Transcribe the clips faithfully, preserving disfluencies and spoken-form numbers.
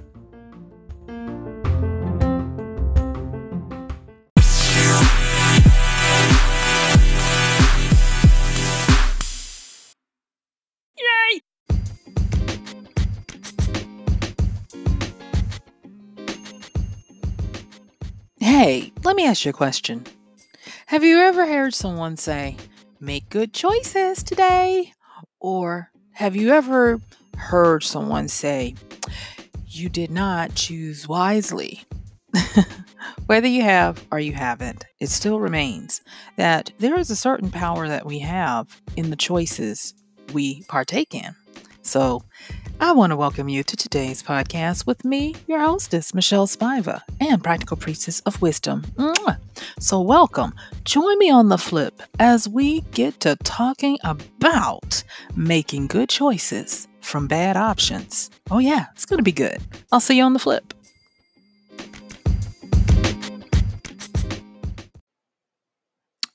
Yay! Hey, let me ask you a question. Have you ever heard someone say, "Make good choices today"? Or have you ever heard someone say, "You did not choose wisely"? Whether you have or you haven't, it still remains that there is a certain power that we have in the choices we partake in. So I want to welcome you to today's podcast with me, your hostess, Michelle Spiva, and practical priestess of wisdom. Mwah! So welcome. Join me on the flip as we get to talking about making good choices from bad options. Oh yeah, it's going to be good. I'll see you on the flip.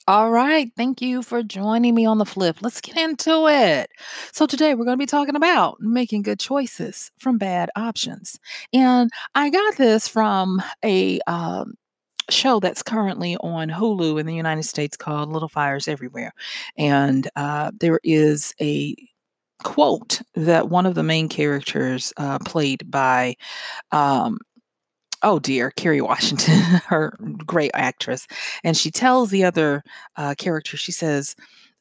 All right. Thank you for joining me on the flip. Let's get into it. So today we're going to be talking about making good choices from bad options. And I got this from a um, show that's currently on Hulu in the United States called Little Fires Everywhere. And uh, there is a quote that one of the main characters uh, played by um Oh dear, Kerry Washington, her great actress. And she tells the other uh, character, she says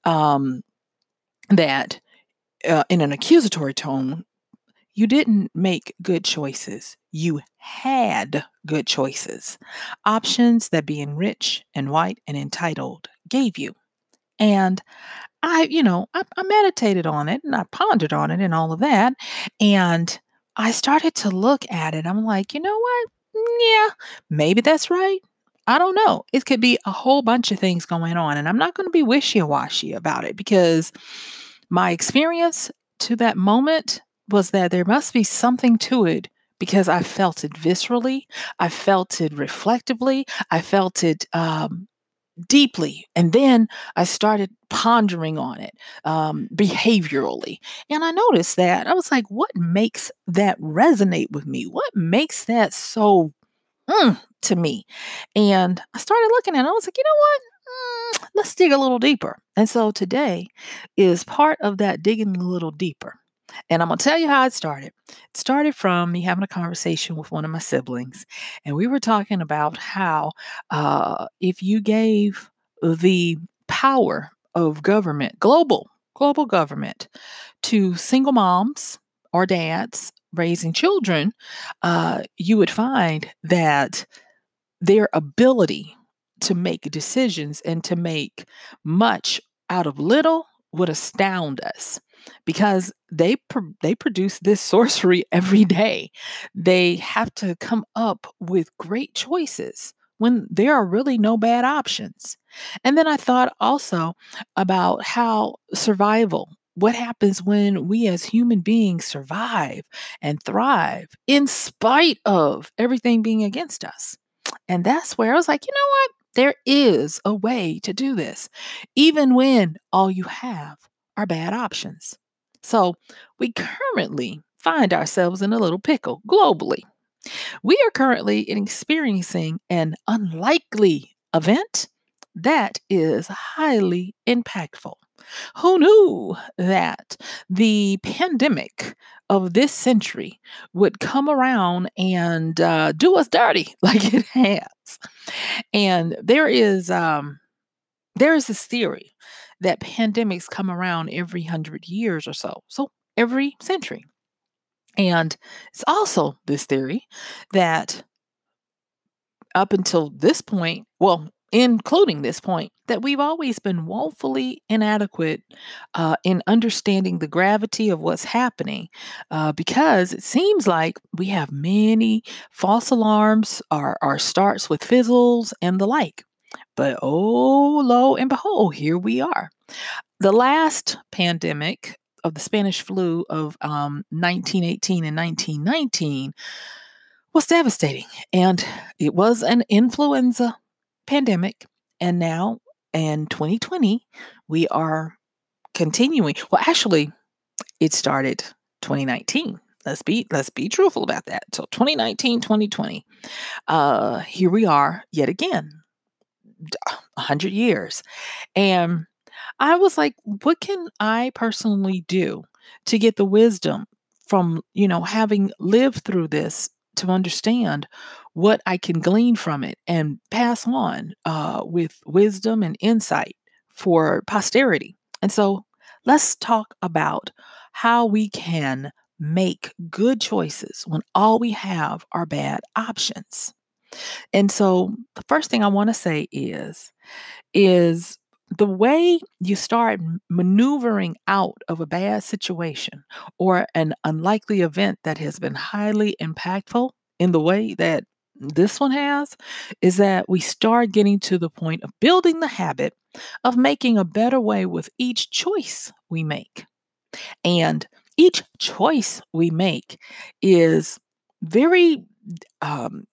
um, that uh, in an accusatory tone, "You didn't make good choices. You had good choices. Options that being rich and white and entitled gave you." And I, you know, I, I meditated on it and I pondered on it and all of that. And I started to look at it. I'm like, you know what? Yeah, maybe that's right. I don't know. It could be a whole bunch of things going on. And I'm not going to be wishy-washy about it because my experience to that moment was that there must be something to it because I felt it viscerally. I felt it reflectively. I felt it um, deeply. And then I started pondering on it um, behaviorally. And I noticed that I was like, what makes that resonate with me? What makes that so mm, to me? And I started looking at it. I was like, you know what? Mm, let's dig a little deeper. And so today is part of that digging a little deeper. And I'm going to tell you how it started. It started from me having a conversation with one of my siblings. And we were talking about how uh, if you gave the power of government, global, global government, to single moms or dads raising children, uh, you would find that their ability to make decisions and to make much out of little would astound us. Because they pr- they produce this sorcery every day. They have to come up with great choices when there are really no bad options. And then I thought also about how survival, what happens when we as human beings survive and thrive in spite of everything being against us. And that's where I was like, you know what? There is a way to do this, even when all you have are bad options. So we currently find ourselves in a little pickle globally. We are currently experiencing an unlikely event that is highly impactful. Who knew that the pandemic of this century would come around and uh, do us dirty like it has? And there is um, there is this theory that pandemics come around every hundred years or so. So every century. And it's also this theory that up until this point, well, including this point, that we've always been woefully inadequate uh, in understanding the gravity of what's happening, uh, because it seems like we have many false alarms, our, our starts with fizzles and the like. But oh, lo and behold, here we are. The last pandemic of the Spanish flu of um, nineteen eighteen and nineteen nineteen was devastating. And it was an influenza pandemic. And now in twenty twenty, we are continuing. Well, actually, it started twenty nineteen. Let's be let's be truthful about that. So twenty nineteen, twenty twenty, uh, here we are yet again, one hundred years. And I was like, what can I personally do to get the wisdom from, you know, having lived through this, to understand what I can glean from it and pass on uh, with wisdom and insight for posterity. And so let's talk about how we can make good choices when all we have are bad options. And so the first thing I want to say is, is the way you start maneuvering out of a bad situation or an unlikely event that has been highly impactful in the way that this one has, is that we start getting to the point of building the habit of making a better way with each choice we make. And each choice we make is very, um,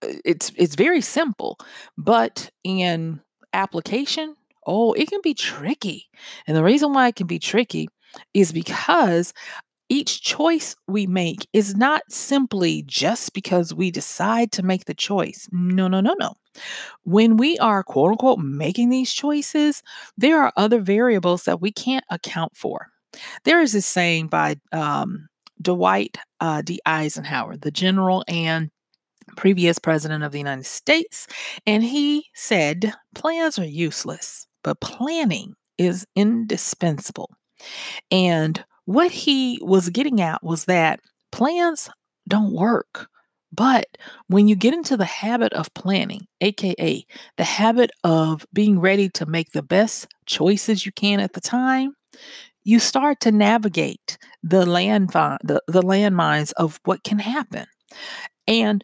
it's, it's very simple, but in application, oh, it can be tricky. And the reason why it can be tricky is because each choice we make is not simply just because we decide to make the choice. No, no, no, no. When we are, quote unquote, making these choices, there are other variables that we can't account for. There is this saying by um, Dwight uh, D. Eisenhower, the general and previous president of the United States. And he said, plans are useless, but planning is indispensable. And what he was getting at was that plans don't work. But when you get into the habit of planning, aka the habit of being ready to make the best choices you can at the time, you start to navigate the land fi- the, the landmines of what can happen. And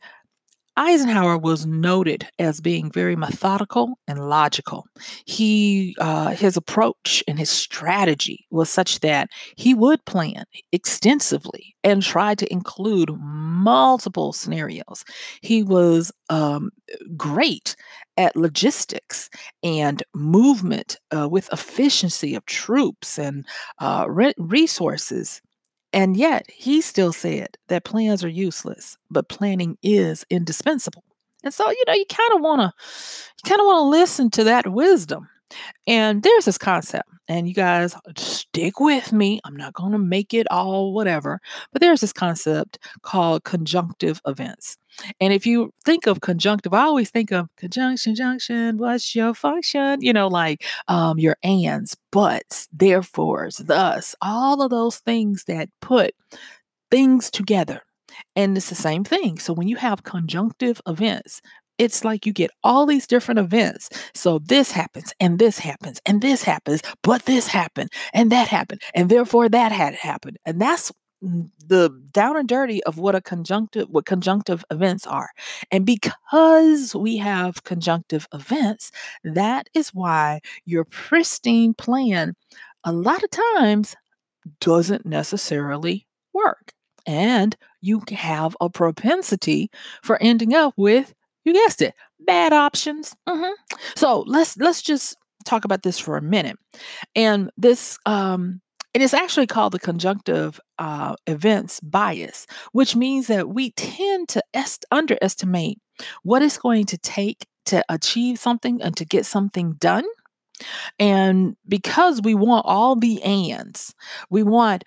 Eisenhower was noted as being very methodical and logical. He, uh, his approach and his strategy was such that he would plan extensively and try to include multiple scenarios. He was um, great at logistics and movement uh, with efficiency of troops and uh, re- resources. And yet he still said that plans are useless, but planning is indispensable. And so, you know, you kind of want to, you kind of want to listen to that wisdom. And there's this concept, and you guys stick with me. I'm not going to make it all whatever, but there's this concept called conjunctive events. And if you think of conjunctive, I always think of conjunction, junction, what's your function? You know, like um, your ands, buts, therefores, thus, all of those things that put things together. And it's the same thing. So when you have conjunctive events, it's like you get all these different events. So this happens and this happens and this happens, but this happened and that happened. And therefore that had happened. And that's the down and dirty of what a conjunctive, what conjunctive events are. And because we have conjunctive events, that is why your pristine plan a lot of times doesn't necessarily work. And you have a propensity for ending up with, you guessed it, bad options. Mm-hmm. So let's, let's just talk about this for a minute. And this, um, And it's actually called the conjunctive uh, events bias, which means that we tend to est- underestimate what it's going to take to achieve something and to get something done. And because we want all the ands, we want,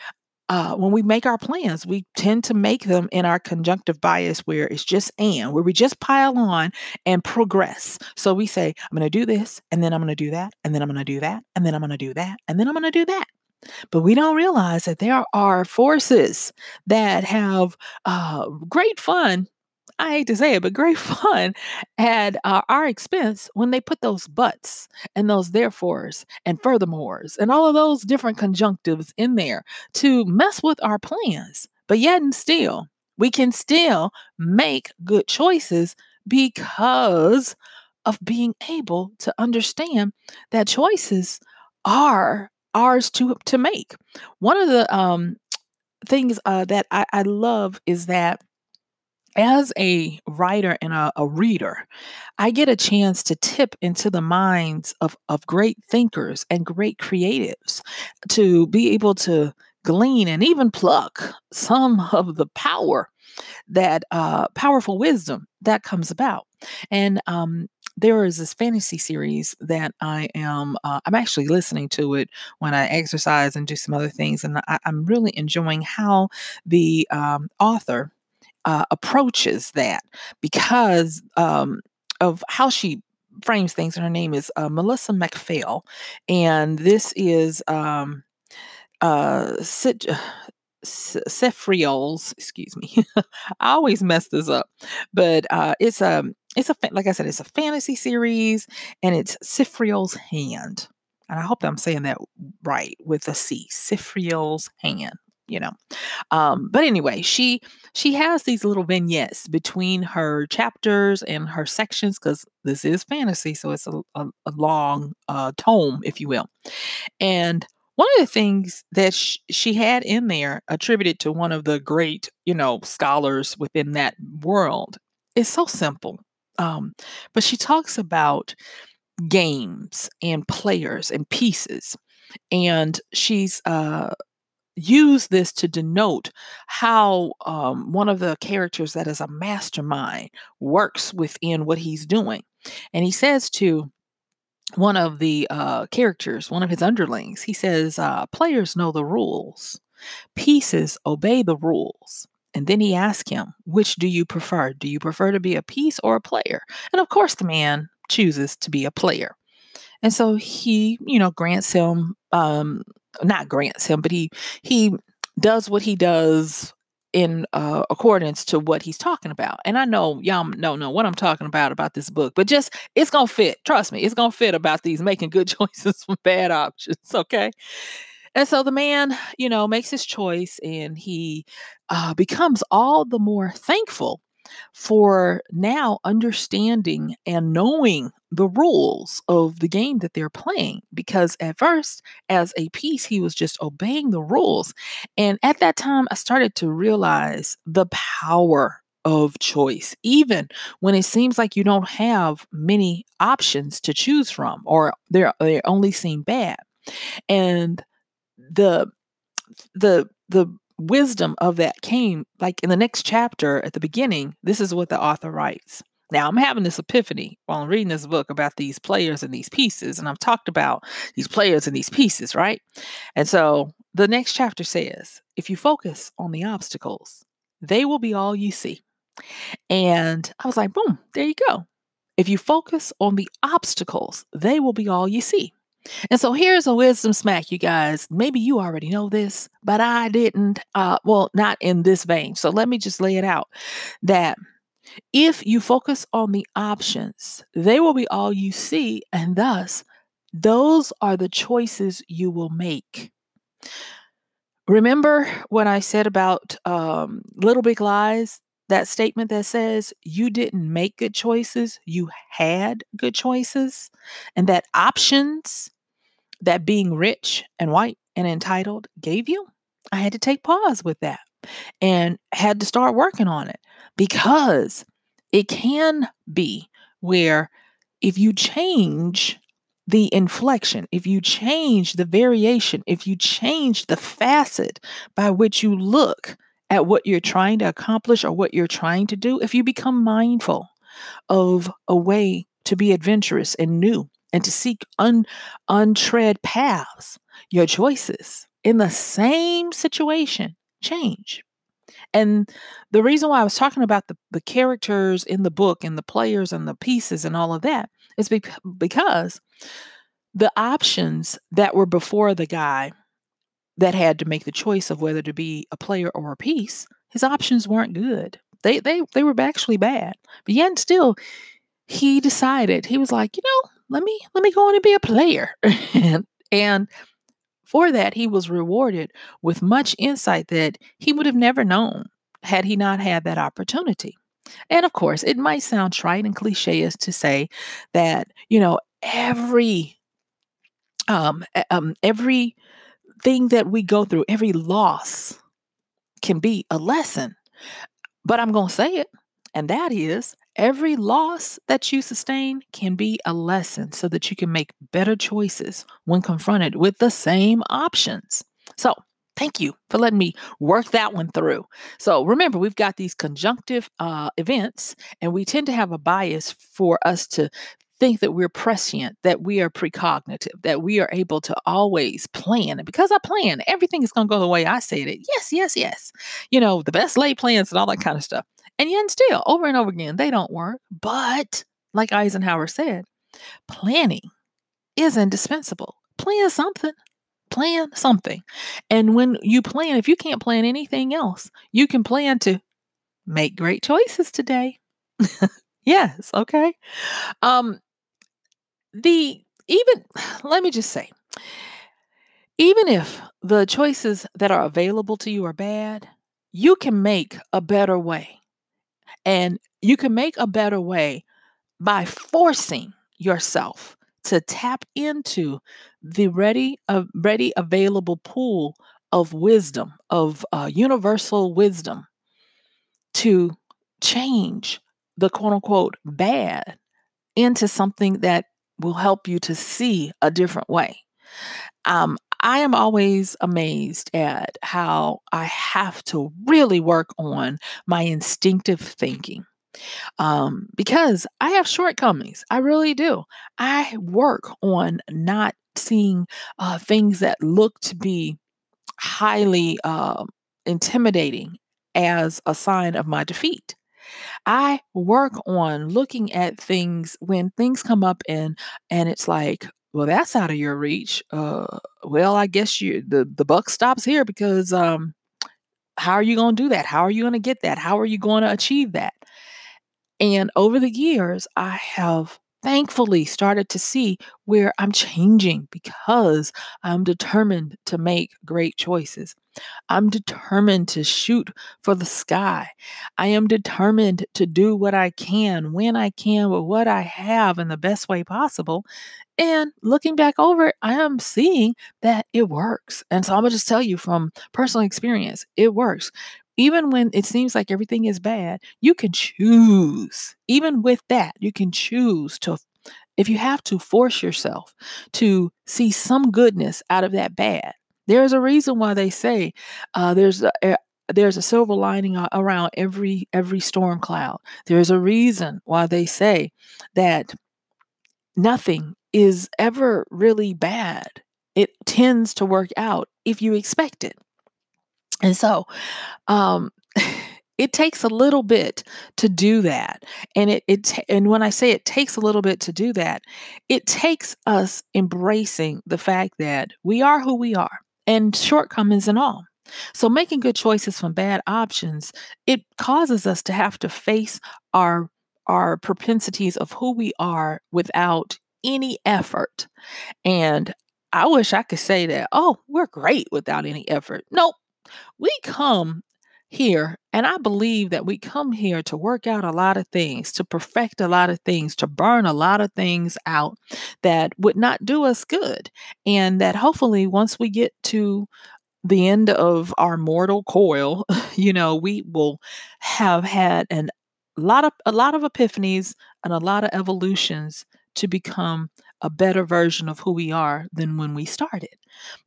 uh, when we make our plans, we tend to make them in our conjunctive bias where it's just and, where we just pile on and progress. So we say, I'm going to do this, and then I'm going to do that, and then I'm going to do that, and then I'm going to do that, and then I'm going to do that. But we don't realize that there are forces that have uh, great fun I hate to say it, but great fun at uh, our expense when they put those buts and those therefores and furthermores and all of those different conjunctives in there to mess with our plans. But yet and still, we can still make good choices because of being able to understand that choices are ours to, to make. One of the um, things uh, that I, I love is that as a writer and a, a reader, I get a chance to tip into the minds of, of great thinkers and great creatives to be able to glean and even pluck some of the power, that uh, powerful wisdom that comes about. And um, there is this fantasy series that I am, uh, I'm actually listening to it when I exercise and do some other things. And I, I'm really enjoying how the um, author uh, approaches that because um, of how she frames things. And her name is uh, Melissa McPhail. And this is um, uh, sit- Cifriol's, excuse me. I always mess this up, but uh, it's a, it's a, like I said, it's a fantasy series, and it's Cifriol's Hand. And I hope that I'm saying that right with a C, Cifriol's Hand, you know. Um, but anyway, she, she has these little vignettes between her chapters and her sections, because this is fantasy. So it's a, a, a long uh, tome, if you will. And one of the things that sh- she had in there attributed to one of the great, you know, scholars within that world is so simple. Um, but she talks about games and players and pieces. And she's uh, used this to denote how um, one of the characters that is a mastermind works within what he's doing. And he says to one of the uh, characters, one of his underlings, he says, uh, players know the rules. Pieces obey the rules. And then he asks him, which do you prefer? Do you prefer to be a piece or a player? And of course, the man chooses to be a player. And so he, you know, grants him, um, not grants him, but he, he does what he does in uh, accordance to what he's talking about. And I know y'all don't know what I'm talking about, about this book, but just, it's going to fit. Trust me, it's going to fit about these making good choices from bad options. Okay. And so the man, you know, makes his choice, and he uh, becomes all the more thankful for now understanding and knowing the rules of the game that they're playing. Because at first, as a piece, he was just obeying the rules. And at that time, I started to realize the power of choice, even when it seems like you don't have many options to choose from, or they're, they only seem bad. And the, the, the, wisdom of that came like in the next chapter at the beginning. This is what the author writes. Now, I'm having this epiphany while I'm reading this book about these players and these pieces. And I've talked about these players and these pieces, right? And so the next chapter says, if you focus on the obstacles, they will be all you see. And I was like, boom, there you go. If you focus on the obstacles, they will be all you see. And so here's a wisdom smack, you guys. Maybe you already know this, but I didn't. Uh, well, not in this vein. So let me just lay it out that if you focus on the options, they will be all you see. And thus, those are the choices you will make. Remember what I said about um, Little Big Lies? That statement that says you didn't make good choices, you had good choices, and that options that being rich and white and entitled gave you, I had to take pause with that and had to start working on it, because it can be where if you change the inflection, if you change the variation, if you change the facet by which you look at what you're trying to accomplish or what you're trying to do, if you become mindful of a way to be adventurous and new and to seek un, untread paths, your choices in the same situation change. And the reason why I was talking about the, the characters in the book and the players and the pieces and all of that is be- because the options that were before the guy that had to make the choice of whether to be a player or a piece, his options weren't good. They they they were actually bad. But yet and still, he decided, he was like, you know, let me let me go on and be a player. and and for that, he was rewarded with much insight that he would have never known had he not had that opportunity. And of course, it might sound trite and cliche to say that, you know, every um, um every thing that we go through, every loss can be a lesson. But I'm going to say it, and that is every loss that you sustain can be a lesson so that you can make better choices when confronted with the same options. So thank you for letting me work that one through. So remember, we've got these conjunctive uh, events, and we tend to have a bias for us to think that we're prescient, that we are precognitive, that we are able to always plan. And because I plan, everything is going to go the way I said it. Yes, yes, yes. You know, the best laid plans and all that kind of stuff. And yet still, over and over again, they don't work. But like Eisenhower said, planning is indispensable. Plan something. Plan something. And when you plan, if you can't plan anything else, you can plan to make great choices today. Yes. Okay. Um, The even, let me just say, even if the choices that are available to you are bad, you can make a better way. And you can make a better way by forcing yourself to tap into the ready, uh, ready available pool of wisdom, of uh, universal wisdom to change the quote unquote bad into something that will help you to see a different way. Um, I am always amazed at how I have to really work on my instinctive thinking um, because I have shortcomings. I really do. I work on not seeing uh, things that look to be highly uh, intimidating as a sign of my defeat. I work on looking at things when things come up and and it's like, well, that's out of your reach. Uh, well, I guess you the, the buck stops here because um, how are you going to do that? How are you going to get that? How are you going to achieve that? And over the years, I have thankfully started to see where I'm changing because I'm determined to make great choices. I'm determined to shoot for the sky. I am determined to do what I can, when I can, with what I have in the best way possible. And looking back over it, I am seeing that it works. And so I'm going to just tell you from personal experience, it works. Even when it seems like everything is bad, you can choose. Even with that, you can choose to, if you have to, force yourself to see some goodness out of that bad. There's a reason why they say uh, there's a, a, there's a silver lining around every every storm cloud. There's a reason why they say that nothing is ever really bad. It tends to work out if you expect it. And so um, it takes a little bit to do that. And it, it t- and when I say it takes a little bit to do that, it takes us embracing the fact that we are who we are. And shortcomings and all. So making good choices from bad options, it causes us to have to face our, our propensities of who we are without any effort. And I wish I could say that, oh, we're great without any effort. Nope. We come here, and I believe that we come here to work out a lot of things, to perfect a lot of things, to burn a lot of things out that would not do us good. And that hopefully once we get to the end of our mortal coil, you know, we will have had an, a lot of, a lot of epiphanies and a lot of evolutions to become a better version of who we are than when we started.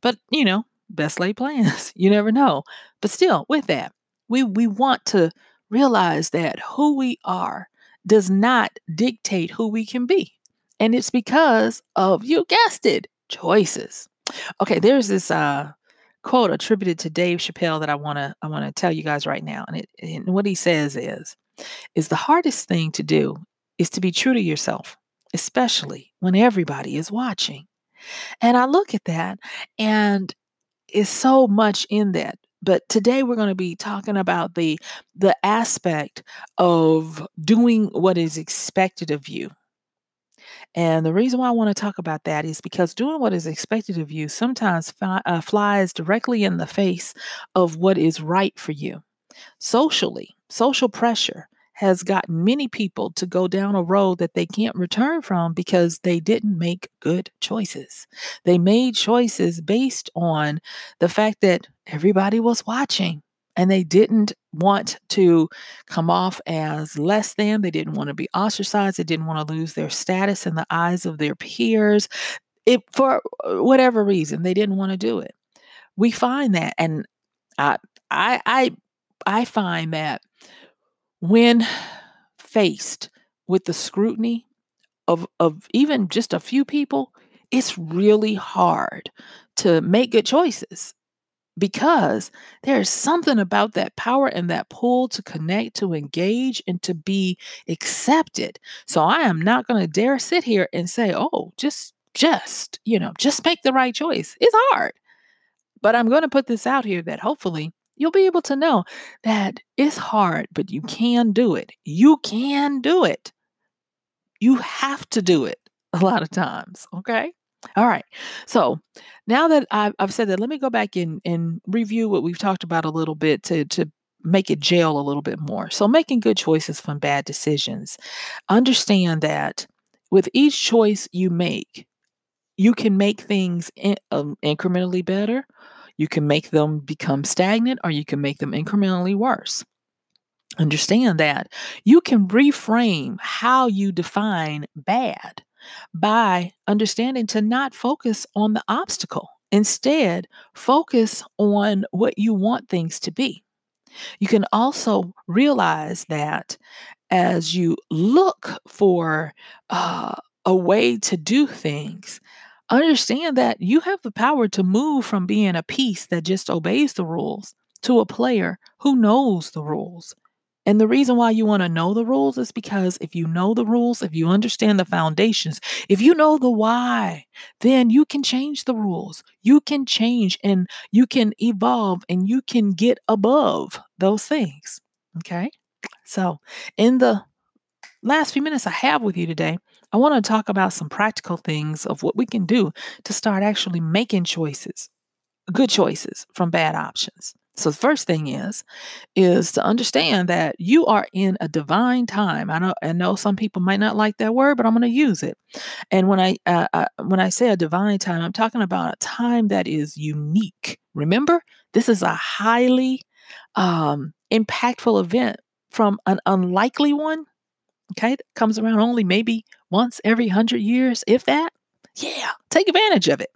But, you know, best laid plans. You never know. But still, with that, We we want to realize that who we are does not dictate who we can be. And it's because of, you guessed it, choices. Okay, there's this uh, quote attributed to Dave Chappelle that I want to I want to tell you guys right now. And, it, and what he says is, is the hardest thing to do is to be true to yourself, especially when everybody is watching. And I look at that, and it's so much in that. But today we're going to be talking about the the aspect of doing what is expected of you. And the reason why I want to talk about that is because doing what is expected of you sometimes fi- uh, flies directly in the face of what is right for you. Socially, social pressure has gotten many people to go down a road that they can't return from because they didn't make good choices. They made choices based on the fact that everybody was watching. And they didn't want to come off as less than. They didn't want to be ostracized. They didn't want to lose their status in the eyes of their peers. It, for whatever reason, they didn't want to do it. We find that, and I, I, I, I find that when faced with the scrutiny of of even just a few people, it's really hard to make good choices. Because there's something about that power and that pull to connect, to engage, and to be accepted. So I am not going to dare sit here and say, oh, just, just, you know, just make the right choice. It's hard. But I'm going to put this out here that hopefully you'll be able to know that it's hard, but you can do it. You can do it. You have to do it a lot of times. Okay. All right. So now that I've, I've said that, let me go back and, and review what we've talked about a little bit to, to make it gel a little bit more. So making good choices from bad decisions. Understand that with each choice you make, you can make things in, um, incrementally better. You can make them become stagnant, or you can make them incrementally worse. Understand that you can reframe how you define bad by understanding to not focus on the obstacle. Instead, focus on what you want things to be. You can also realize that as you look for uh, a way to do things, understand that you have the power to move from being a piece that just obeys the rules to a player who knows the rules. And the reason why you want to know the rules is because if you know the rules, if you understand the foundations, if you know the why, then you can change the rules. You can change and you can evolve and you can get above those things. Okay. So in the last few minutes I have with you today, I want to talk about some practical things of what we can do to start actually making choices, good choices from bad options. So the first thing is, is to understand that you are in a divine time. I know, I know some people might not like that word, but I'm going to use it. And when I, uh, I, when I say a divine time, I'm talking about a time that is unique. Remember, this is a highly um, impactful event from an unlikely one. Okay, that comes around only maybe once every hundred years, if that. Yeah, take advantage of it.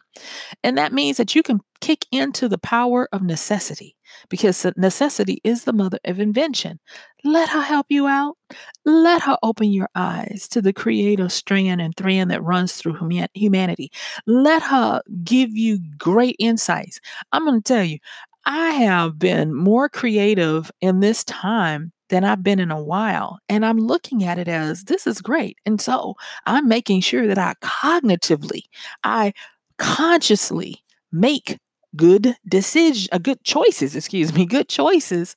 And that means that you can kick into the power of necessity, because necessity is the mother of invention. Let her help you out. Let her open your eyes to the creative strand and thread that runs through humanity. Let her give you great insights. I'm going to tell you, I have been more creative in this time than I've been in a while. And I'm looking at it as this is great. And so I'm making sure that I cognitively, I consciously make good decisions, uh, good choices, excuse me, good choices,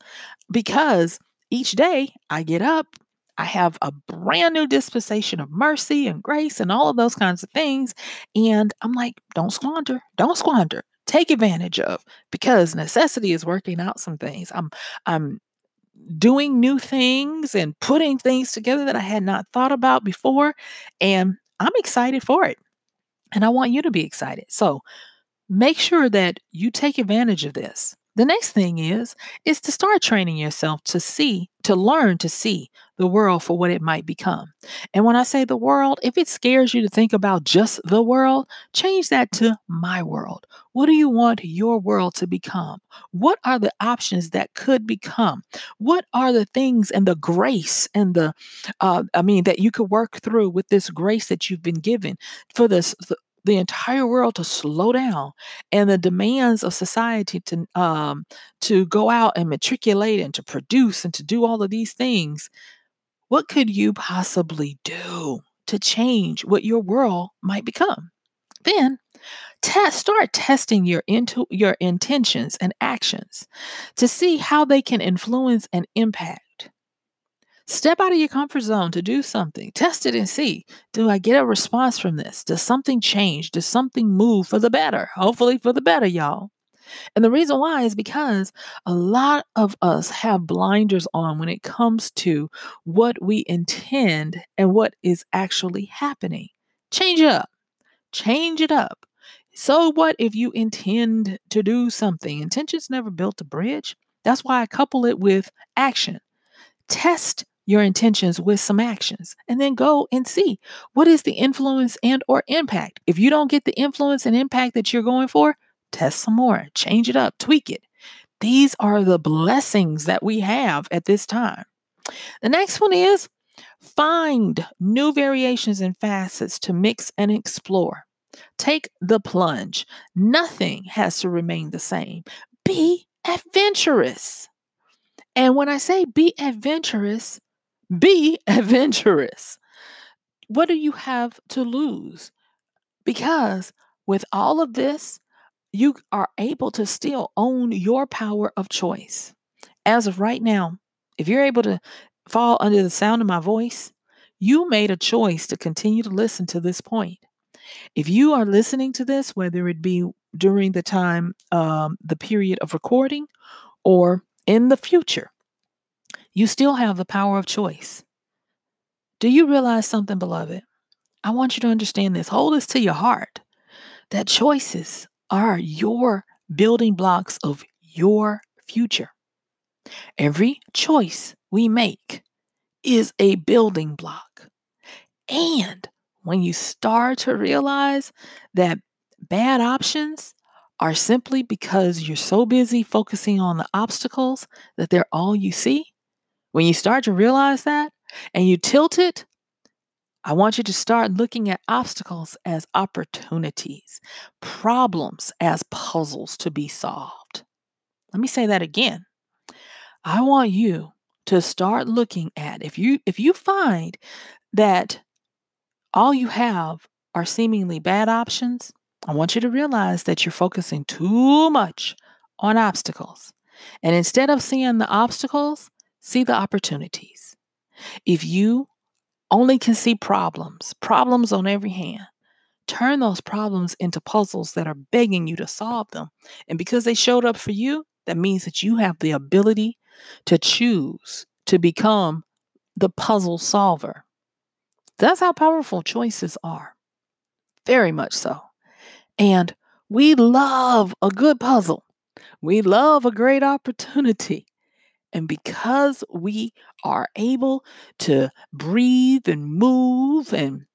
because each day I get up, I have a brand new dispensation of mercy and grace and all of those kinds of things. And I'm like, don't squander, don't squander, take advantage of, because necessity is working out some things. I'm, I'm, doing new things and putting things together that I had not thought about before. And I'm excited for it. And I want you to be excited. So make sure that you take advantage of this. The next thing is, is to start training yourself to see, to learn to see the world for what it might become. And when I say the world, if it scares you to think about just the world, change that to my world. What do you want your world to become? What are the options that could become? What are the things and the grace and the, uh, I mean, that you could work through with this grace that you've been given for this, the, the entire world to slow down and the demands of society to um, to go out and matriculate and to produce and to do all of these things. What could you possibly do to change what your world might become? Then test, start testing your into your intentions and actions to see how they can influence and impact. Step out of your comfort zone to do something. Test it and see, do I get a response from this? Does something change? Does something move for the better? Hopefully for the better, y'all. And the reason why is because a lot of us have blinders on when it comes to what we intend and what is actually happening. Change it up. Change it up. So what if you intend to do something? Intentions never built a bridge. That's why I couple it with action. Test your intentions with some actions and then go and see what is the influence and or impact. If you don't get the influence and impact that you're going for, test some more, change it up, tweak it. These are the blessings that we have at this time. The next one is find new variations and facets to mix and explore. Take the plunge. Nothing has to remain the same. Be adventurous. And when I say be adventurous, be adventurous. What do you have to lose? Because with all of this, you are able to still own your power of choice. As of right now, if you're able to fall under the sound of my voice, you made a choice to continue to listen to this point. If you are listening to this, whether it be during the time, um, the period of recording or in the future, you still have the power of choice. Do you realize something, beloved? I want you to understand this. Hold this to your heart, that choices are your building blocks of your future. Every choice we make is a building block. And when you start to realize that bad options are simply because you're so busy focusing on the obstacles that they're all you see, when you start to realize that and you tilt it, I want you to start looking at obstacles as opportunities, problems as puzzles to be solved. Let me say that again. I want you to start looking at, if you if you find that all you have are seemingly bad options, I want you to realize that you're focusing too much on obstacles. And instead of seeing the obstacles, see the opportunities. If you only can see problems, problems on every hand, turn those problems into puzzles that are begging you to solve them. And because they showed up for you, that means that you have the ability to choose to become the puzzle solver. That's how powerful choices are. Very much so. And we love a good puzzle. We love a great opportunity. And because we are able to breathe and move and,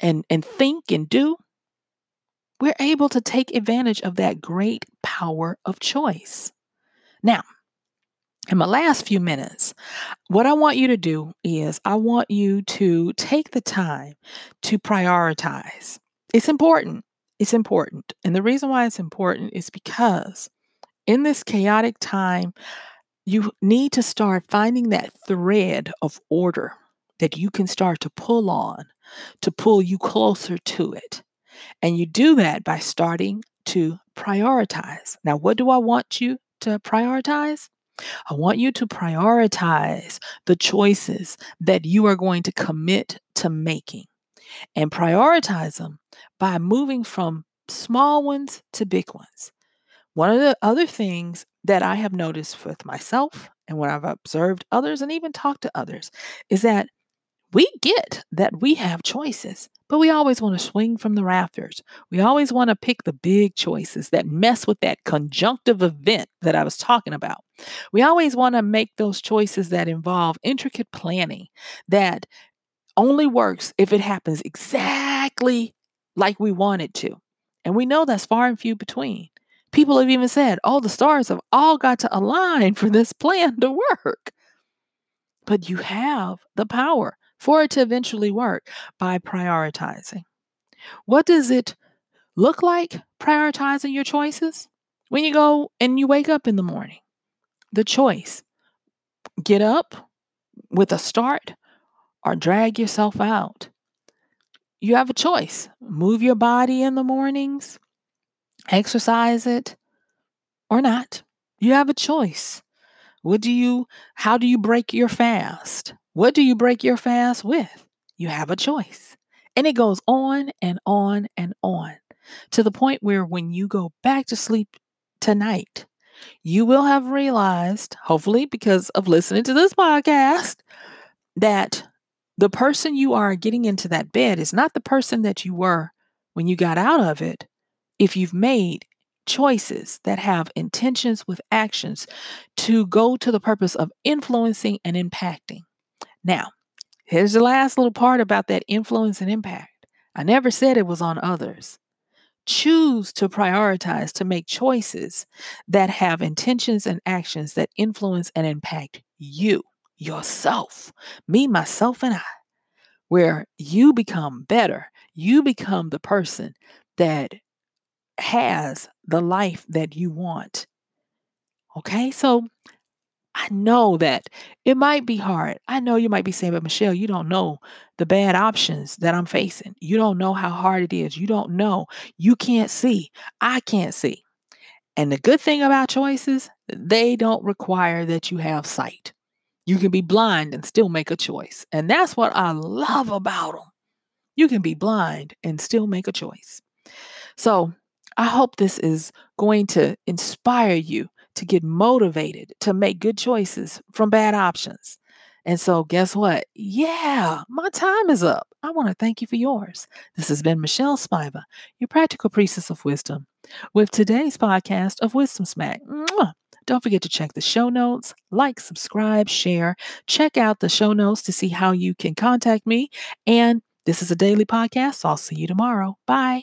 and, and think and do, we're able to take advantage of that great power of choice. Now, in my last few minutes, what I want you to do is I want you to take the time to prioritize. It's important. It's important. And the reason why it's important is because in this chaotic time, you need to start finding that thread of order that you can start to pull on, to pull you closer to it. And you do that by starting to prioritize. Now, what do I want you to prioritize? I want you to prioritize the choices that you are going to commit to making and prioritize them by moving from small ones to big ones. One of the other things that I have noticed with myself and when I've observed others and even talked to others is that we get that we have choices, but we always want to swing from the rafters. We always want to pick the big choices that mess with that conjunctive event that I was talking about. We always want to make those choices that involve intricate planning that only works if it happens exactly like we want it to. And we know that's far and few between. People have even said, oh, the stars have all got to align for this plan to work. But you have the power for it to eventually work by prioritizing. What does it look like, prioritizing your choices? When you go and you wake up in the morning, the choice, get up with a start or drag yourself out. you have a choice. Move your body in the mornings, exercise it, or not. You have a choice. What do you, how do you break your fast? What do you break your fast with? You have a choice. And it goes on and on and on to the point where when you go back to sleep tonight, you will have realized, hopefully because of listening to this podcast, that the person you are getting into that bed is not the person that you were when you got out of it. If you've made choices that have intentions with actions to go to the purpose of influencing and impacting. Now, here's the last little part about that influence and impact. I never said it was on others. Choose to prioritize, to make choices that have intentions and actions that influence and impact you, yourself, me, myself, and I, where you become better. You become the person that has the life that you want. Okay, so I know that it might be hard. I know you might be saying, but Michelle, you don't know the bad options that I'm facing. You don't know how hard it is. You don't know. You can't see. I can't see. And the good thing about choices, they don't require that you have sight. You can be blind and still make a choice. And that's what I love about them. You can be blind and still make a choice. So I hope this is going to inspire you to get motivated, to make good choices from bad options. And so guess what? Yeah, my time is up. I want to thank you for yours. This has been Michelle Spiva, your practical priestess of wisdom, with today's podcast of Wisdom Smack. Mwah! Don't forget to check the show notes, like, subscribe, share. Check out the show notes to see how you can contact me. And this is a daily podcast, so I'll see you tomorrow. Bye.